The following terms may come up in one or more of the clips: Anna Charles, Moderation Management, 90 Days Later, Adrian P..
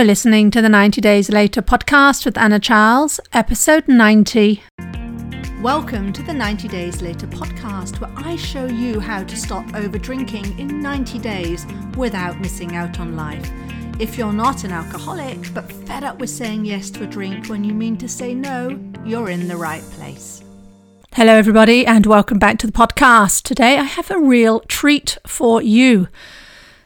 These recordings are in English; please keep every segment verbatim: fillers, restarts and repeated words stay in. You're listening to the ninety Days Later podcast with Anna Charles, episode ninety. Welcome to the ninety Days Later podcast, where I show you how to stop over drinking in ninety days without missing out on life. If you're not an alcoholic, but fed up with saying yes to a drink when you mean to say no, you're in the right place. Hello everybody and welcome back to the podcast. Today I have a real treat for you.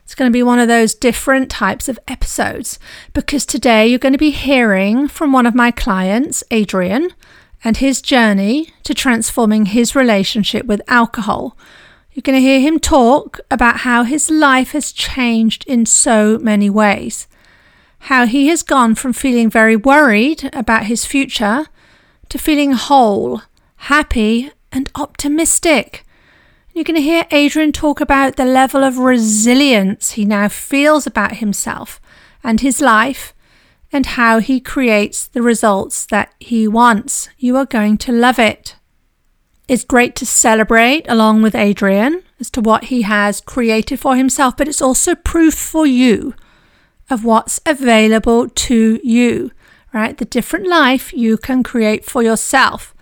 It's going to be one of those different types of episodes because today you're going to be hearing from one of my clients, Adrian, and his journey to transforming his relationship with alcohol. You're going to hear him talk about how his life has changed in so many ways, how he has gone from feeling very worried about his future to feeling whole, happy, and optimistic. You're going to hear Adrian talk about the level of resilience he now feels about himself and his life and how he creates the results that he wants. You are going to love it. It's great to celebrate along with Adrian as to what he has created for himself, but it's also proof for you of what's available to you, right? The different life you can create for yourself.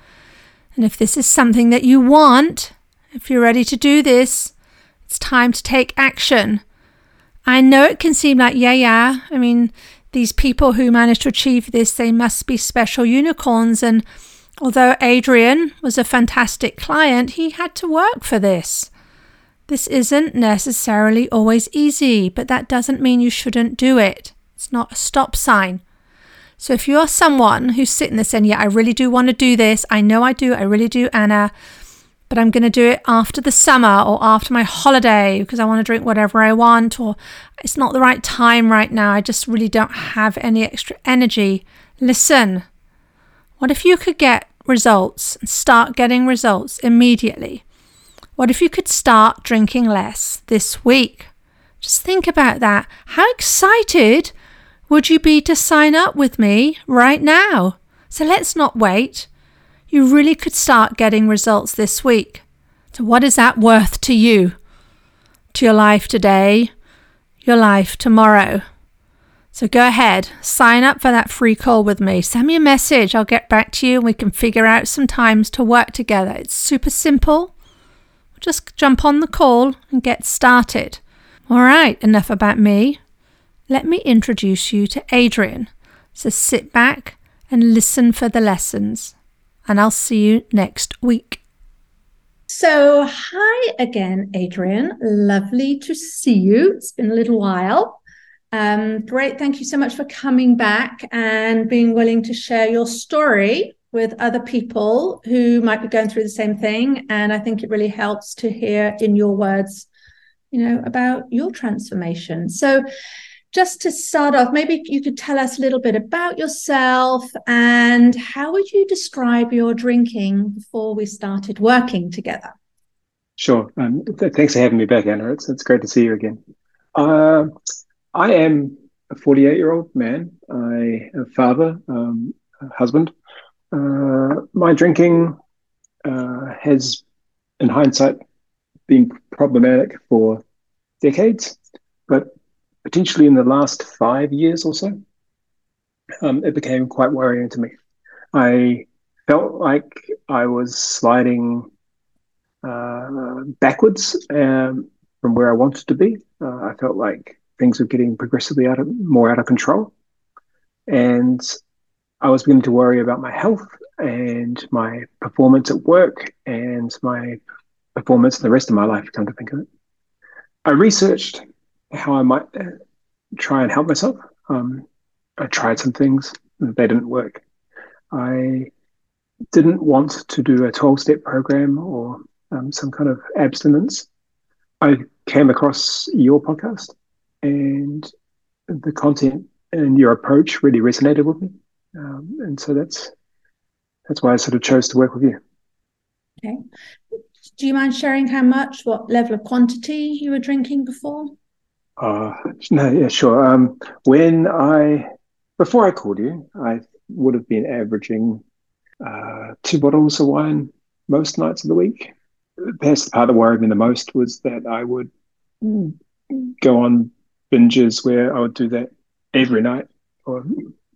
And if this is something that you want, if you're ready to do this, it's time to take action. I know it can seem like, yeah, yeah. I mean, these people who manage to achieve this, they must be special unicorns. And although Adrian was a fantastic client, he had to work for this. This isn't necessarily always easy, but that doesn't mean you shouldn't do it. It's not a stop sign. So if you're someone who's sitting there saying, yeah, I really do want to do this. I know I do. I really do, Anna. But I'm going to do it after the summer or after my holiday because I want to drink whatever I want, or it's not the right time right now. I just really don't have any extra energy. Listen, what if you could get results and start getting results immediately? What if you could start drinking less this week? Just think about that. How excited would you be to sign up with me right now? So let's not wait. You really could start getting results this week. So what is that worth to you? To your life today, your life tomorrow. So go ahead, sign up for that free call with me. Send me a message. I'll get back to you and we can figure out some times to work together. It's super simple. Just jump on the call and get started. All right, enough about me. Let me introduce you to Adrian. So sit back and listen for the lessons. And I'll see you next week. So, hi again, Adrian. Lovely to see you. It's been a little while. Um, great. Thank you so much for coming back and being willing to share your story with other people who might be going through the same thing. And I think it really helps to hear in your words, you know, about your transformation. So, just to start off, maybe you could tell us a little bit about yourself and how would you describe your drinking before we started working together? Sure. Um, th- thanks for having me back, Anna. It's, it's great to see you again. Uh, I am a forty-eight-year-old man. I am a father, um, a husband. Uh, my drinking uh, has, in hindsight, been problematic for decades, but potentially in the last five years or so, um, it became quite worrying to me. I felt like I was sliding uh, backwards um, from where I wanted to be. Uh, I felt like things were getting progressively out of, more out of control. And I was beginning to worry about my health and my performance at work and my performance in the rest of my life, come to think of it. I researched how I might try and help myself. Um, I tried some things. They didn't work. I didn't want to do a twelve-step program or um, some kind of abstinence. I came across your podcast and the content and your approach really resonated with me. Um, and so that's that's why I sort of chose to work with you. Okay. Do you mind sharing how much, what level of quantity you were drinking before? Uh, no, yeah, sure. Um, when I, before I called you, I would have been averaging uh, two bottles of wine most nights of the week. That's the part that worried me the most, was that I would go on binges where I would do that every night or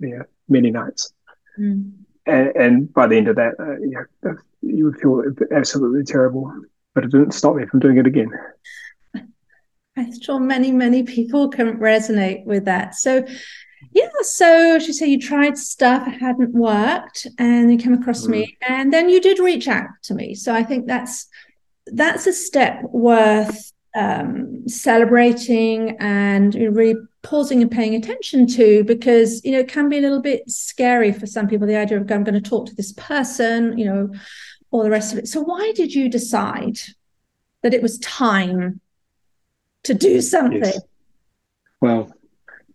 yeah, many nights. Mm. And, and by the end of that, uh, yeah, you would feel absolutely terrible. But it didn't stop me from doing it again. I'm sure many, many people can resonate with that. So, yeah, so as you say, you tried stuff that hadn't worked and you came across mm. me, and then you did reach out to me. So I think that's that's a step worth um, celebrating and really pausing and paying attention to, because, you know, it can be a little bit scary for some people, the idea of I'm going to talk to this person, you know, all the rest of it. So why did you decide that it was time to do something? Yes. Well,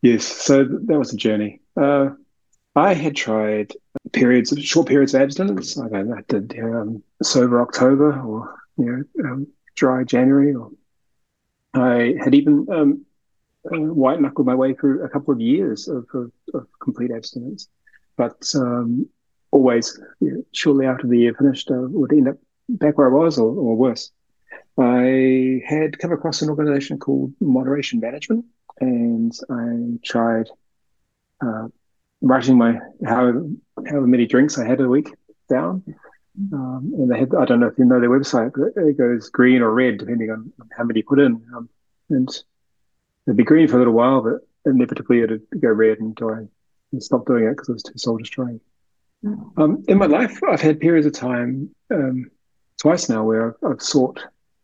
yes. So th- that was a journey. Uh, I had tried periods, of, short periods of abstinence. I don't know, I did um, sober October, or you know, um, dry January. Or I had even um, uh, white knuckled my way through a couple of years of, of, of complete abstinence, but um, always you know, shortly after the year finished, I would end up back where I was, or, or worse. I had come across an organization called Moderation Management, and I tried uh, writing my however, however many drinks I had a week down. Um, and they had, I don't know if you know their website, but it goes green or red depending on how many you put in. Um, and it'd be green for a little while, but inevitably it'd go red until I stopped doing it because it was too soul destroying. Um, in my life, I've had periods of time, um, twice now, where I've, I've sought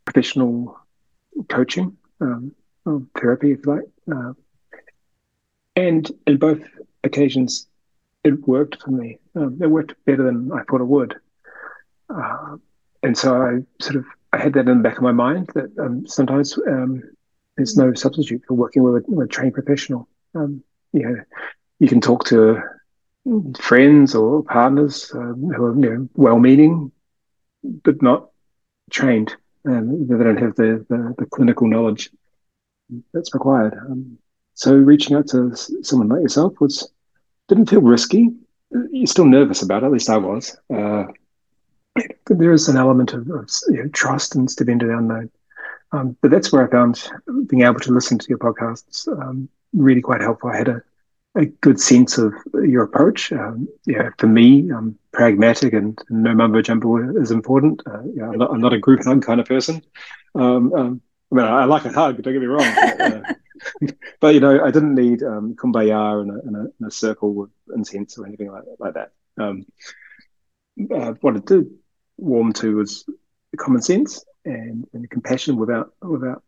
professional coaching, um, or therapy, if you like. Uh, and in both occasions, it worked for me. Um, it worked better than I thought it would. Uh, and so I sort of I had that in the back of my mind that um, sometimes um, there's no substitute for working with a, with a trained professional. Um, you know, you can talk to friends or partners um, who are you know, well-meaning but not trained, and they don't have the, the, the clinical knowledge that's required. Um, so reaching out to someone like yourself was didn't feel risky. You're still nervous about it, at least I was. Uh, there is an element of, of you know, trust and step into the unknown. Um, but that's where I found being able to listen to your podcasts um, really quite helpful. I had a a good sense of your approach. Um, yeah, for me, um, pragmatic and no mumbo jumbo is important. Uh, yeah, I'm, not, I'm not a group hug kind of person. Um, um, I mean, I, I like a hug, don't get me wrong. But, uh, but you know, I didn't need um, kumbaya in a, in, a, in a circle with incense or anything like, like that. Um, uh, what it did warm to was common sense and, and compassion without without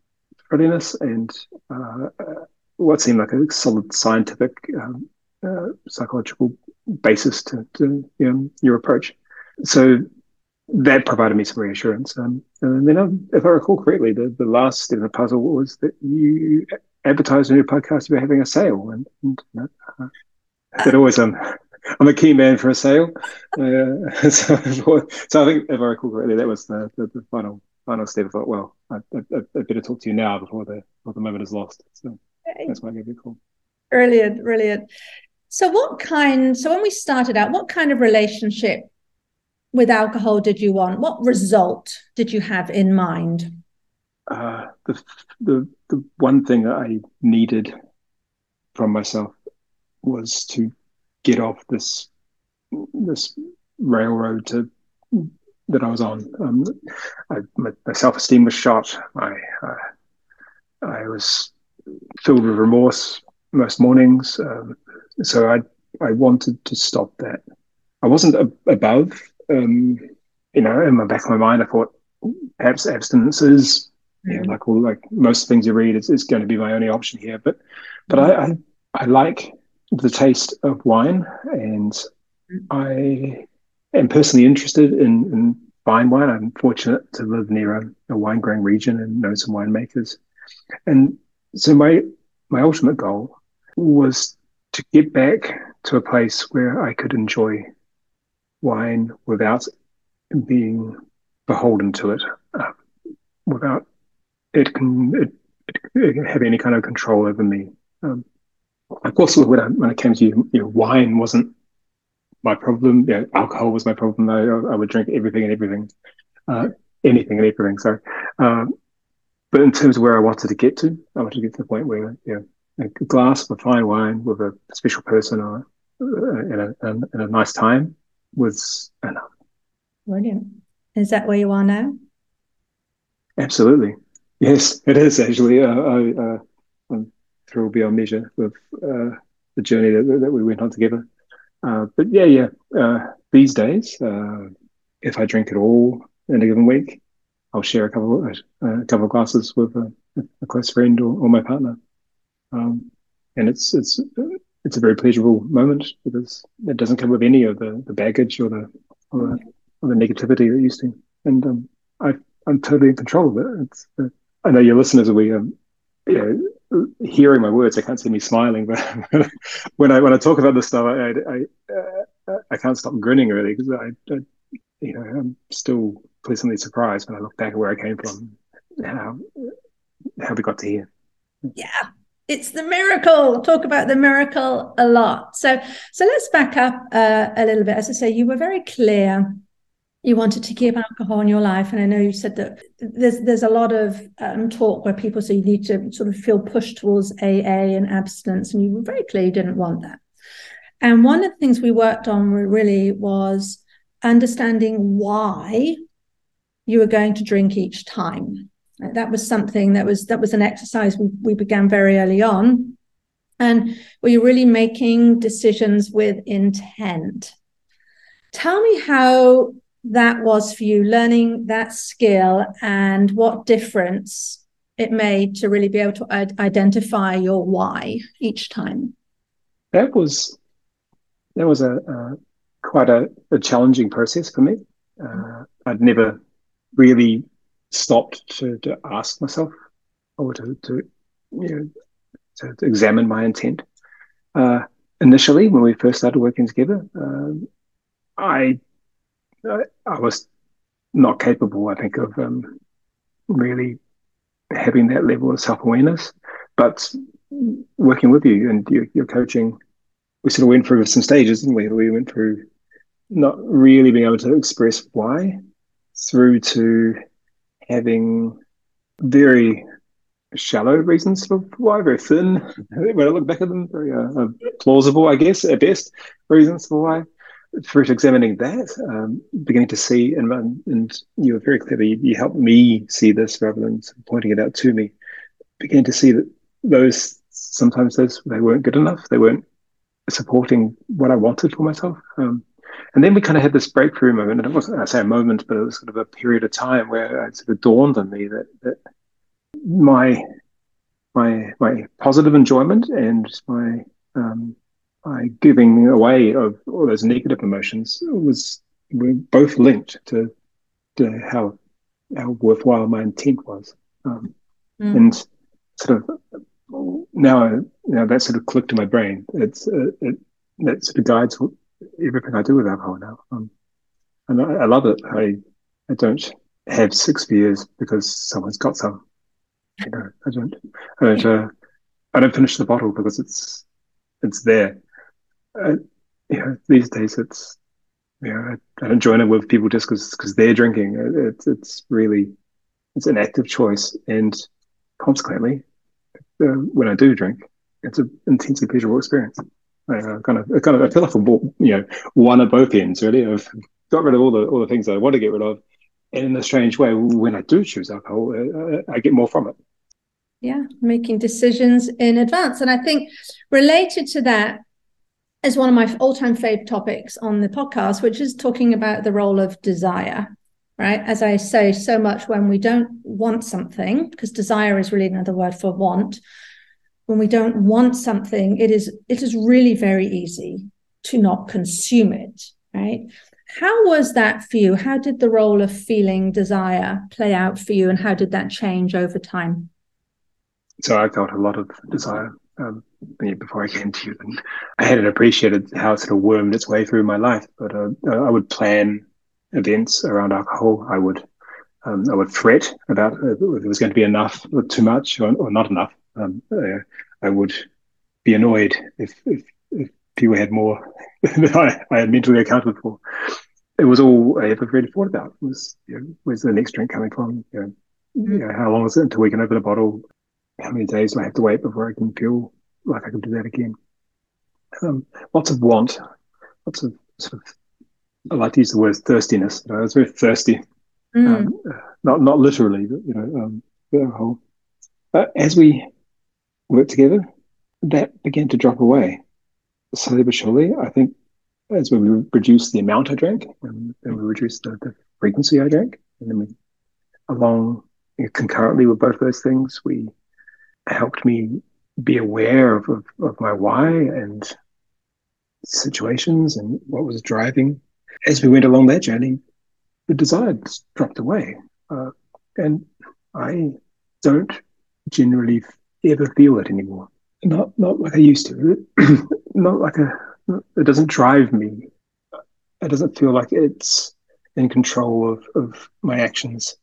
friendliness and uh, uh, what seemed like a solid scientific, um, uh, psychological basis to, to you know, your approach. So that provided me some reassurance. Um, and then, I, if I recall correctly, the, the last step in the puzzle was that you advertised on your podcast about having a sale. And, and you know, uh, that always, um, I'm a key man for a sale. Uh, so, so I think, if I recall correctly, that was the, the, the final final step. I thought, well, I, I, I better talk to you now before the, before the moment is lost. So. That's why I gave you a call. Brilliant, brilliant. So what kind, so when we started out, what kind of relationship with alcohol did you want? What result did you have in mind? Uh, the, the the one thing that I needed from myself was to get off this this railroad to, that I was on. Um, I, my, my self-esteem was shot. I, uh, I was... filled with remorse most mornings, um, so I I wanted to stop that. I wasn't a- above, um, you know. In my back of my mind, I thought perhaps abstinence is, you know, like all like most things you read, it's, it's going to be my only option here. But but I, I I like the taste of wine, and I am personally interested in, in fine wine. I'm fortunate to live near a, a wine growing region and know some winemakers, and so my my ultimate goal was to get back to a place where I could enjoy wine without being beholden to it, uh, without it can it, it, it have any kind of control over me. Um, of course, when I, when it came to you, you know, wine wasn't my problem. You know, alcohol was my problem. I, I would drink everything and everything, uh, anything and everything. Sorry. Um, But in terms of where I wanted to get to, I wanted to get to the point where, you know, a glass of fine wine with a special person or in a, in a nice time was enough. Brilliant. Is that where you are now? Absolutely. Yes, it is actually. Uh, I, uh, I'm thrilled beyond measure with uh, the journey that, that we went on together. Uh, but yeah, yeah. Uh, these days, uh, if I drink at all in a given week, I'll share a couple of, uh, a couple of glasses with a, a close friend or, or my partner, um, and it's it's it's a very pleasurable moment because it doesn't come with any of the, the baggage or the or the, or the negativity that used to. And um, I I'm totally in control of it. It's, uh, I know your listeners will be um, you know, hearing my words. They can't see me smiling, but when I when I talk about this stuff, I I, I, uh, I can't stop grinning really because I, I you know I'm still pleasantly surprised when I look back at where I came from, how how we got to here. Yeah, it's the miracle. I talk about the miracle a lot. So so let's back up uh, a little bit. As I say, you were very clear. You wanted to keep alcohol in your life. And I know you said that there's there's a lot of um, talk where people say you need to sort of feel pushed towards A A and abstinence. And you were very clear you didn't want that. And one of the things we worked on really was understanding why you were going to drink each time. That was something that was that was an exercise we, we began very early on. And were you really making decisions with intent? Tell me how that was for you, learning that skill and what difference it made to really be able to ad- identify your why each time. That was that was a, a quite a, a challenging process for me. Uh, I'd never really stopped to, to ask myself or to, to you know to, to examine my intent. Uh, initially, when we first started working together, um, I. I was not capable, I think, of um, really having that level of self-awareness. But working with you and your, your coaching, we sort of went through some stages, didn't we? We went through not really being able to express why, through to having very shallow reasons for why, very thin, when I look back at them, very uh, plausible, I guess, at best, reasons for why. Through to examining that, um, beginning to see, and and you were very clever, you, you helped me see this rather than pointing it out to me, began to see that those, sometimes those, they weren't good enough, they weren't supporting what I wanted for myself. Um, and then we kind of had this breakthrough moment, and it wasn't, I say a moment, but it was sort of a period of time where it sort of dawned on me that, that my, my, my positive enjoyment and my, um, by giving away of all those negative emotions was were both linked to, to how how worthwhile my intent was, um, mm. and sort of now now that sort of clicked in my brain. It's uh, it that sort of guides everything I do with alcohol now, um, and I, I love it. I I don't have six beers because someone's got some. You know, I don't I don't uh, I don't finish the bottle because it's it's there. Uh, you know, these days it's, you know, I, I don't join it with people just because they're drinking. It, it's it's really, it's an active choice. And consequently, uh, when I do drink, it's an intensely pleasurable experience. I uh, kind of, I kind of, I feel like a, you know, one at both ends really. I've got rid of all the, all the things that I want to get rid of. And in a strange way, when I do choose alcohol, I, I, I get more from it. Yeah, making decisions in advance. And I think related to that, is one of my all-time fave topics on the podcast, which is talking about the role of desire, right? As I say so much, when we don't want something, because desire is really another word for want, when we don't want something, it is it is really very easy to not consume it, right? How was that for you? How did the role of feeling desire play out for you, and how did that change over time? So I felt a lot of desire. Um, before I came to you, and I hadn't appreciated how it sort of wormed its way through my life. But uh, I would plan events around alcohol. I would, um, I would fret about if it was going to be enough, or too much, or, or not enough. Um, I, I would be annoyed if, if, if people had more than I, I had mentally accounted for. It was all I ever really thought about was, you know, where's the next drink coming from? You know, you know, how long is it until we can open a bottle? How many days do I have to wait before I can feel like I can do that again. Um, lots of want, lots of sort of, I like to use the word thirstiness. You know, I was very thirsty, mm. um, not not literally, but you know, um, the whole. But as we worked together, that began to drop away slowly but surely. I think as we reduced the amount I drank, and then we reduced the, the frequency I drank, and then we, along you know, concurrently with both those things, we helped me be aware of, of, of my why and situations and what was driving. As we went along that journey, the desire dropped away. Uh, and I don't generally ever feel it anymore. Not not like I used to. Not like a, it doesn't drive me. It doesn't feel like it's in control of, of my actions.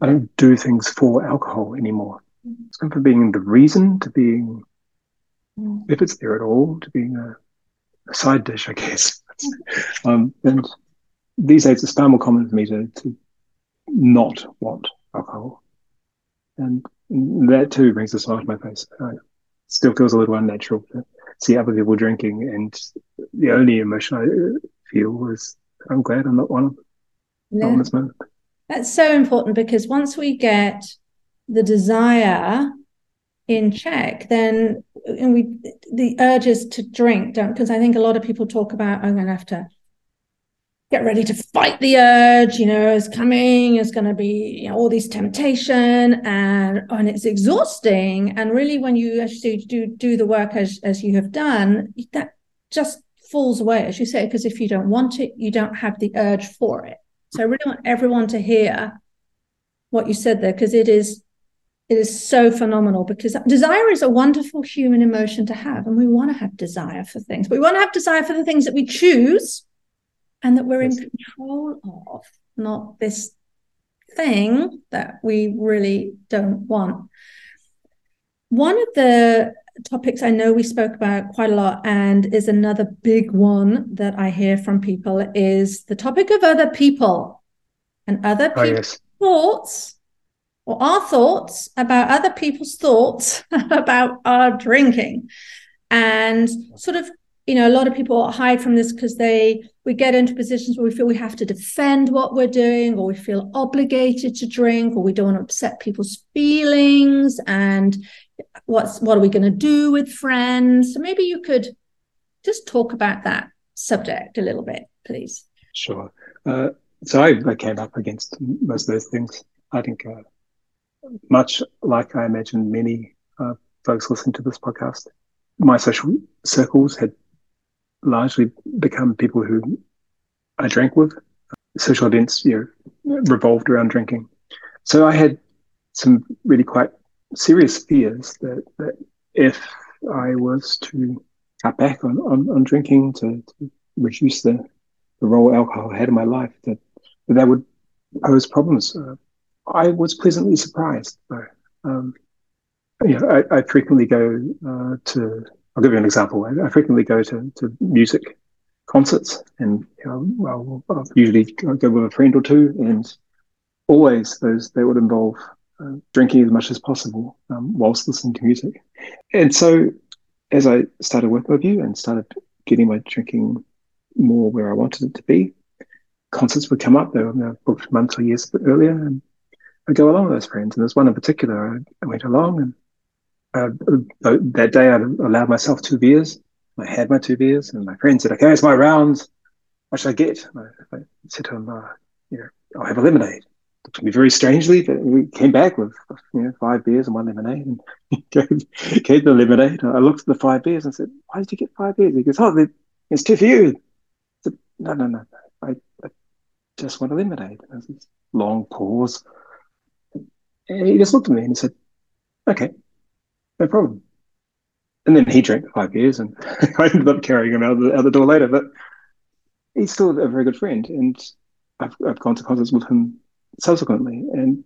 I don't do things for alcohol anymore. It's gone from being the reason to being, if it's there at all, to being a, a side dish, I guess. um, and these days, it's far more common for me to, to not want alcohol. And that too brings a smile to my face. Uh, still feels a little unnatural to see other people drinking. And the only emotion I feel was, I'm glad I'm not one of them. Yeah. Not in this moment. That's so important, because once we get the desire in check, then and we the urges to drink don't, because I think a lot of people talk about, I'm going to have to get ready to fight the urge, you know, it's coming, it's going to be, you know, all these temptation and and it's exhausting. And really, when you actually do do the work as as you have done, that just falls away, as you say, because if you don't want it, you don't have the urge for it. So I really want everyone to hear what you said there, because it is It is so phenomenal, because desire is a wonderful human emotion to have. And we want to have desire for things, but we want to have desire for the things that we choose and that we're in control of, not this thing that we really don't want. One of the topics I know we spoke about quite a lot, and is another big one that I hear from people, is the topic of other people and other people's oh, yes. thoughts. Or our thoughts about other people's thoughts about our drinking. And sort of, you know, a lot of people hide from this because they we get into positions where we feel we have to defend what we're doing, or we feel obligated to drink, or we don't want to upset people's feelings, and what's what are we going to do with friends? So maybe you could just talk about that subject a little bit, please. Sure. Uh, so I, I came up against most of those things. I think uh, much like I imagine many uh, folks listening to this podcast, my social circles had largely become people who I drank with. Social events, you know, revolved around drinking. So I had some really quite serious fears that, that if I was to cut back on, on, on drinking, to, to reduce the, the role alcohol had in my life, that that, that would pose problems. Uh, I was pleasantly surprised, though. Um, you know, I, I frequently go uh, to, I'll give you an example. I, I frequently go to, to music concerts, and you know, I'll, I'll usually go with a friend or two, and always those they would involve uh, drinking as much as possible um, whilst listening to music. And so as I started working with you and started getting my drinking more where I wanted it to be, concerts would come up. They were you know, booked months or years earlier, and I go along with those friends, and there's one in particular. I, I went along, and I, uh, that day I allowed myself two beers. I had my two beers, and my friend said, "Okay, it's my round. What should I get?" And I, I said to him, uh, "You know, I'll have a lemonade." It took me very strangely, but we came back with you know five beers and one lemonade, and gave, gave the lemonade. I looked at the five beers and said, "Why did you get five beers?" He goes, "Oh, it's two for you." I said, "No, no, no, no. I, I just want a lemonade." And there's this long pause. And he just looked at me and he said, "Okay, no problem." And then he drank five beers, and I ended up carrying him out the, out the door later. But he's still a very good friend, and I've, I've gone to concerts with him subsequently. And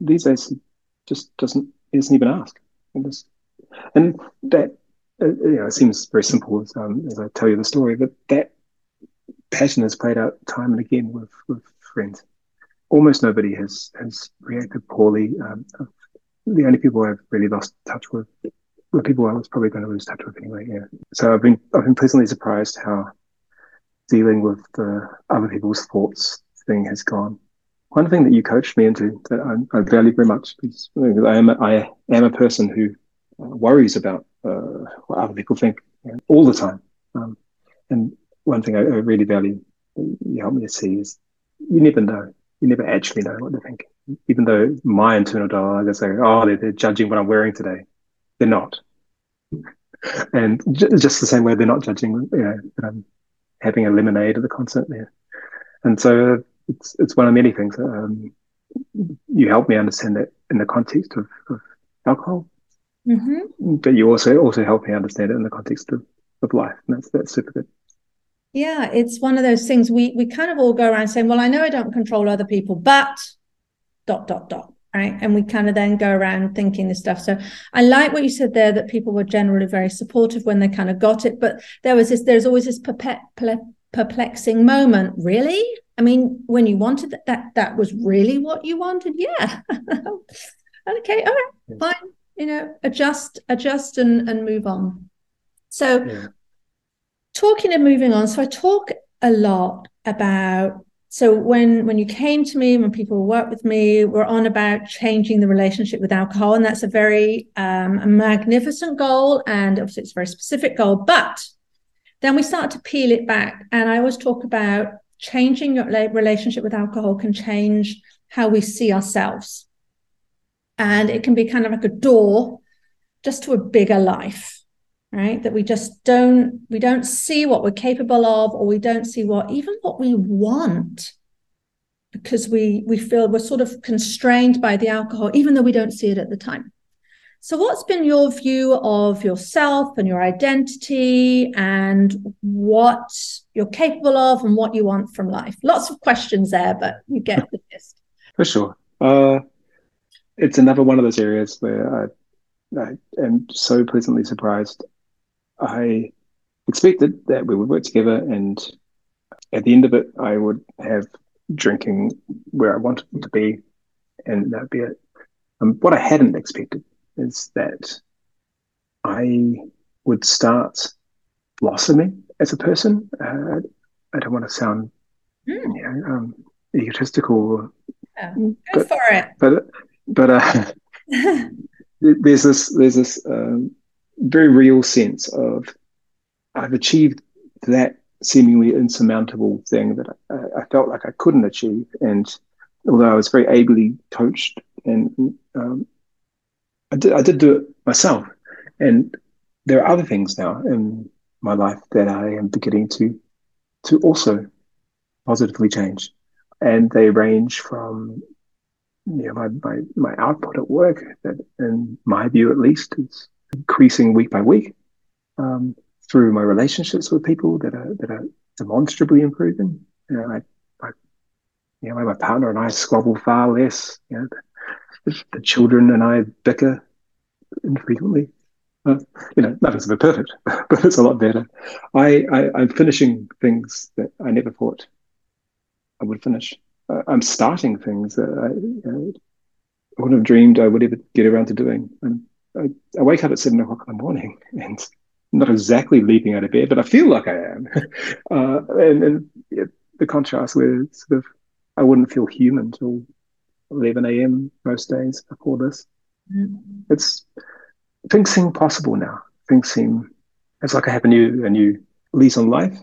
these days, he just doesn't he doesn't even ask. And, just, and that uh, you know, it seems very simple as, um, as I tell you the story, but that pattern has played out time and again with, with friends. Almost nobody has, has reacted poorly. Um, the only people I've really lost touch with the people I was probably going to lose touch with anyway. Yeah. So I've been I've been pleasantly surprised how dealing with the other people's thoughts thing has gone. One thing that you coached me into that I, I value very much is I am a, I am a person who worries about uh, what other people think you know, all the time. Um, and one thing I, I really value that you helped me to see is you never know. You never actually know what they're thinking. Even though my internal dialogue is like, oh, they're, they're judging what I'm wearing today. They're not. And j- just the same way they're not judging, you know, that I'm having a lemonade at the concert there. And so uh, it's it's one of many things. Um, you helped me understand that in the context of, of alcohol, mm-hmm. but you also also helped me understand it in the context of, of life. And that's, that's super good. Yeah, it's one of those things we we kind of all go around saying, well, I know I don't control other people, but dot, dot, dot. Right. And we kind of then go around thinking this stuff. So I like what you said there, that people were generally very supportive when they kind of got it. But there was this, there's always this perplexing moment. Really? I mean, when you wanted that, that, that was really what you wanted. Yeah. Okay. All right. Fine. You know, adjust, adjust and, and move on. So yeah. Talking and moving on. So I talk a lot about So when, when you came to me, when people work with me, we're on about changing the relationship with alcohol. And that's a very um, a magnificent goal. And obviously it's a very specific goal. But then we start to peel it back. And I always talk about changing your relationship with alcohol can change how we see ourselves. And it can be kind of like a door just to a bigger life. Right, that we just don't we don't see what we're capable of, or we don't see what even what we want, because we we feel we're sort of constrained by the alcohol, even though we don't see it at the time. So what's been your view of yourself and your identity and what you're capable of and what you want from life? Lots of questions there, but you get the gist. For sure. Uh, it's another one of those areas where I, I am so pleasantly surprised. I expected that we would work together, and at the end of it, I would have drinking where I wanted it to be, and that'd be it. Um, what I hadn't expected is that I would start blossoming as a person. Uh, I don't want to sound mm. you know, um, egotistical. Yeah. Go but, for it. But but uh, there's this there's this. Um, very real sense of I've achieved that seemingly insurmountable thing that I, I felt like I couldn't achieve. And although I was very ably coached, and um, I, did, I did do it myself. And there are other things now in my life that I am beginning to to also positively change. And they range from you know, my, my, my output at work that, in my view at least, is increasing week by week, um, through my relationships with people that are that are demonstrably improving. You know, I, I, you know, my partner and I squabble far less. You know, the, the children and I bicker infrequently. Uh, you know, nothing's ever perfect, but it's a lot better. I, I I'm finishing things that I never thought I would finish. Uh, I'm starting things that I, you know, I wouldn't have dreamed I would ever get around to doing. I'm, I, I wake up at seven o'clock in the morning and I'm not exactly leaping out of bed, but I feel like I am. Uh, and and yeah, the contrast where sort of I wouldn't feel human till eleven a.m. most days before this. Mm-hmm. It's things seem possible now. Things seem it's like I have a new a new lease on life.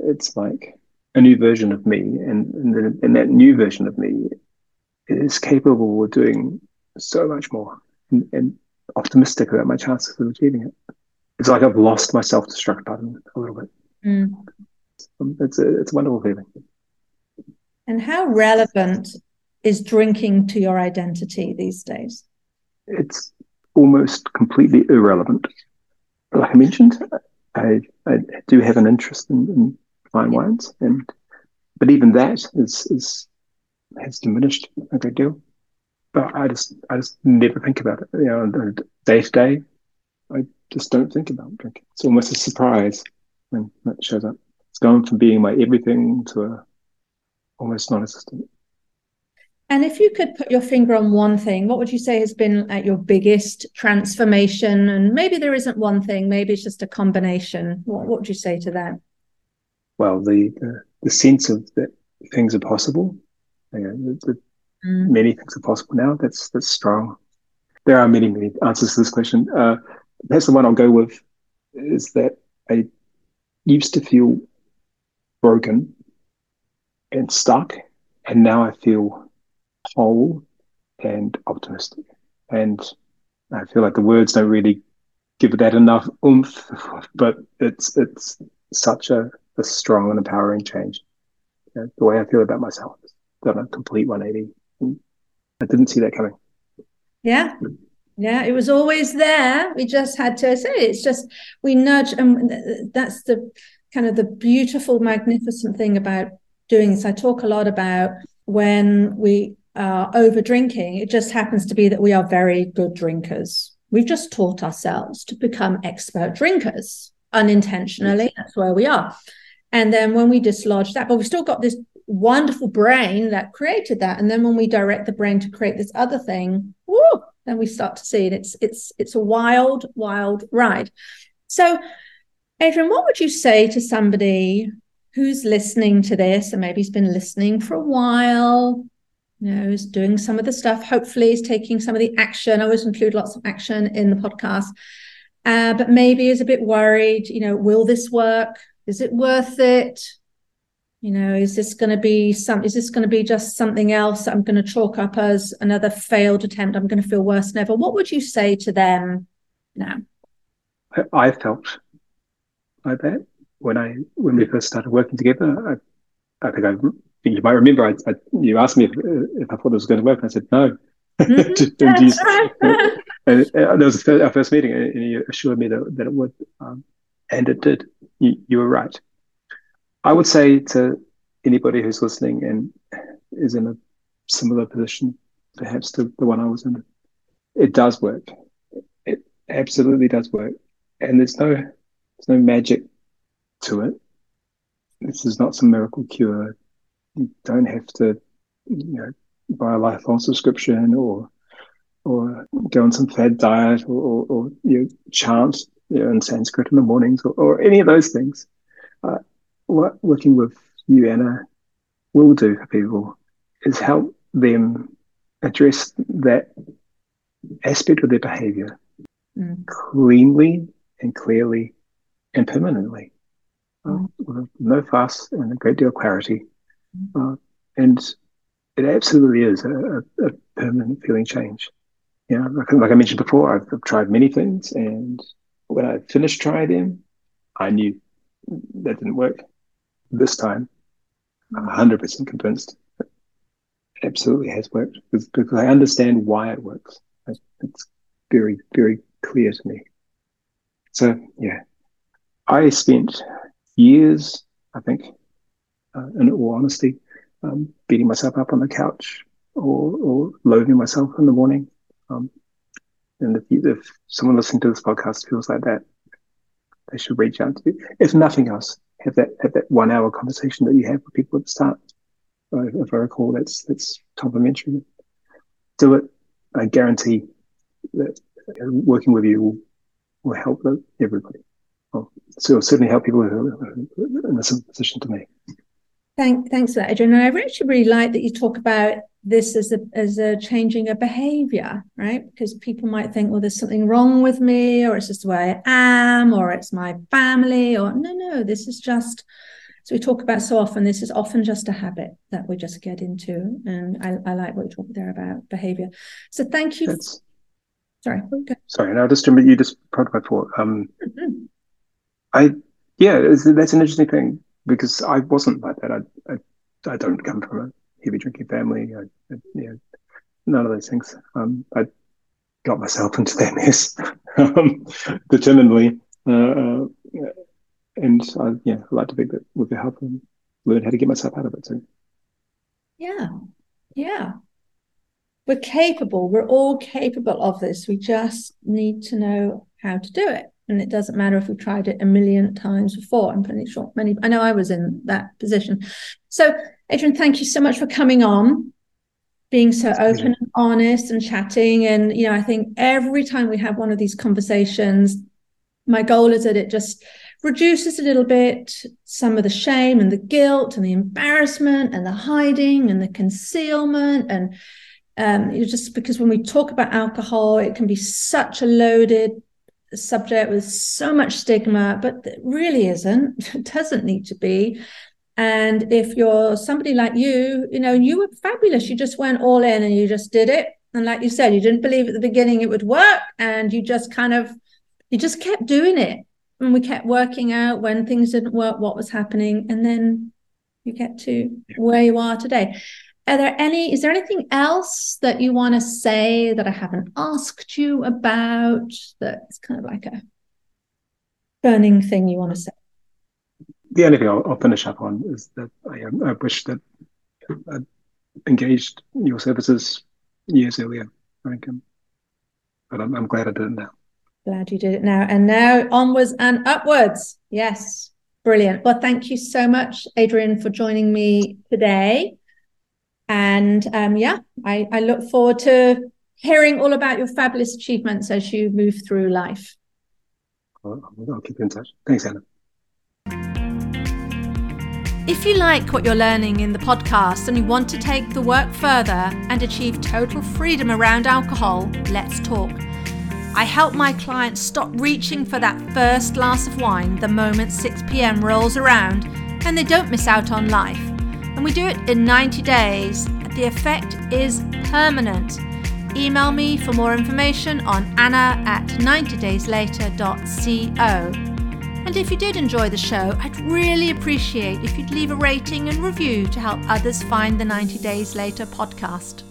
It's like a new version of me, and and, the, and that new version of me is capable of doing so much more. And, and optimistic about my chances of achieving it. It's like I've lost my self-destruct button a little bit. Mm. It's a, it's a wonderful feeling. And how relevant is drinking to your identity these days? It's almost completely irrelevant. Like I mentioned, I I do have an interest in, in fine yeah. wines, and but even that is is has diminished a great deal. But I just, I just never think about it. You know, day to day, I just don't think about drinking. It's almost a surprise when it shows up. It's gone from being my everything to a almost non-existent. And if you could put your finger on one thing, what would you say has been at your biggest transformation? And maybe there isn't one thing, maybe it's just a combination. What, what would you say to that? Well, the the, the sense of that things are possible. You know, the, the mm. Many things are possible now. That's that's strong. There are many, many answers to this question. Uh, perhaps the one I'll go with is that I used to feel broken and stuck, and now I feel whole and optimistic. And I feel like the words don't really give that enough oomph, but it's it's such a, a strong and empowering change. You know, the way I feel about myself has done a complete one eighty. I didn't see that coming. Yeah. Yeah, it was always there. We just had to say it's just we nudge, and that's the kind of the beautiful, magnificent thing about doing this. I talk a lot about when we are over drinking, it just happens to be that we are very good drinkers. We've just taught ourselves to become expert drinkers unintentionally. That's where we are. And then when we dislodge that, but we've still got this wonderful brain that created that. And then when we direct the brain to create this other thing, woo, then we start to see it. It's it's it's a wild, wild ride. So, Adrian, what would you say to somebody who's listening to this and maybe has been listening for a while, you know, is doing some of the stuff, hopefully is taking some of the action? I always include lots of action in the podcast, uh, but maybe is a bit worried, you know, will this work? Is it worth it? You know, is this going to be some? Is this going to be just something else that I'm going to chalk up as another failed attempt? I'm going to feel worse than ever. What would you say to them now? I felt like that when I when we first started working together. I, I think I you might remember. I, I, you asked me if, if I thought it was going to work, and I said no. Mm-hmm. and, and that was our first meeting, and you assured me that, that it would, um, and it did. You, you were right. I would say to anybody who's listening and is in a similar position, perhaps to the one I was in, it does work. It absolutely does work. And there's no there's no magic to it. This is not some miracle cure. You don't have to, you know, buy a lifelong subscription or or go on some fad diet or, or, or you know, chant, you know, in Sanskrit in the mornings or, or any of those things. Uh, What working with you, Anna, will do for people is help them address that aspect of their behaviour mm. cleanly and clearly and permanently, mm. uh, with no fuss and a great deal of clarity. Mm. Uh, and it absolutely is a, a, a permanent feeling change. You know, like, like I mentioned before, I've, I've tried many things, and when I finished trying them, I knew that didn't work. This time, I'm one hundred percent convinced it absolutely has worked because, because I understand why it works. It's very, very clear to me. So, yeah, I spent years, I think, uh, in all honesty, um, beating myself up on the couch or, or loathing myself in the morning. Um, and if, you, if someone listening to this podcast feels like that, they should reach out to you. If nothing else, have that have that one hour conversation that you have with people at the start. If I recall, that's that's complimentary. Do it. I guarantee that working with you will, will help everybody. Well, so it'll certainly help people who are in a similar position to me. Thank, thanks for that, Adrian. And I actually really like that you talk about this as a as a changing a behavior, right? Because people might think, well, there's something wrong with me, or it's just the way I am, or it's my family, or no, no, this is just, so we talk about so often, this is often just a habit that we just get into. And I, I like what you talk there about behavior. So thank you. That's, sorry. Okay. Sorry, no, just remember you just prompted my thought. Um, mm-hmm. I, yeah, that's an interesting thing. Because I wasn't like that. I, I I don't come from a heavy drinking family. I, I, you know, none of those things. Um, I got myself into that mess um, determinedly, uh, and I, yeah, I like to think that with your help, and learn how to get myself out of it too. Yeah, yeah. We're capable. We're all capable of this. We just need to know how to do it. And it doesn't matter if we've tried it a million times before. I'm pretty sure many, I know I was in that position. So, Adrian, thank you so much for coming on. being so open and honest and chatting. And, you know, I think every time we have one of these conversations, my goal is that it just reduces a little bit some of the shame and the guilt and the embarrassment and the hiding and the concealment. And um, you know, just because when we talk about alcohol, it can be such a loaded subject with so much stigma, but it really isn't. It doesn't need to be. And if you're somebody like you, you know, you were fabulous. You just went all in and you just did it. And like you said, you didn't believe at the beginning it would work. And you just kind of, you just kept doing it. And we kept working out when things didn't work, what was happening. And then you get to where you are today. Are there any, is there anything else that you want to say that I haven't asked you about that's kind of like a burning thing you want to say? The only thing I'll, I'll finish up on is that I, um, I wish that I'd engaged your services years earlier. I think, um, but I'm, I'm glad I did it now. Glad you did it now. And now onwards and upwards. Yes. Brilliant. Well, thank you so much, Adrian, for joining me today. And um, yeah, I, I look forward to hearing all about your fabulous achievements as you move through life. Well, I'll keep in touch. Thanks, Anna. If you like what you're learning in the podcast and you want to take the work further and achieve total freedom around alcohol, let's talk. I help my clients stop reaching for that first glass of wine the moment six p.m. rolls around and they don't miss out on life. And we do it in ninety days. The effect is permanent. Email me for more information on anna at ninety days later dot co. And if you did enjoy the show, I'd really appreciate if you'd leave a rating and review to help others find the ninety Days Later podcast.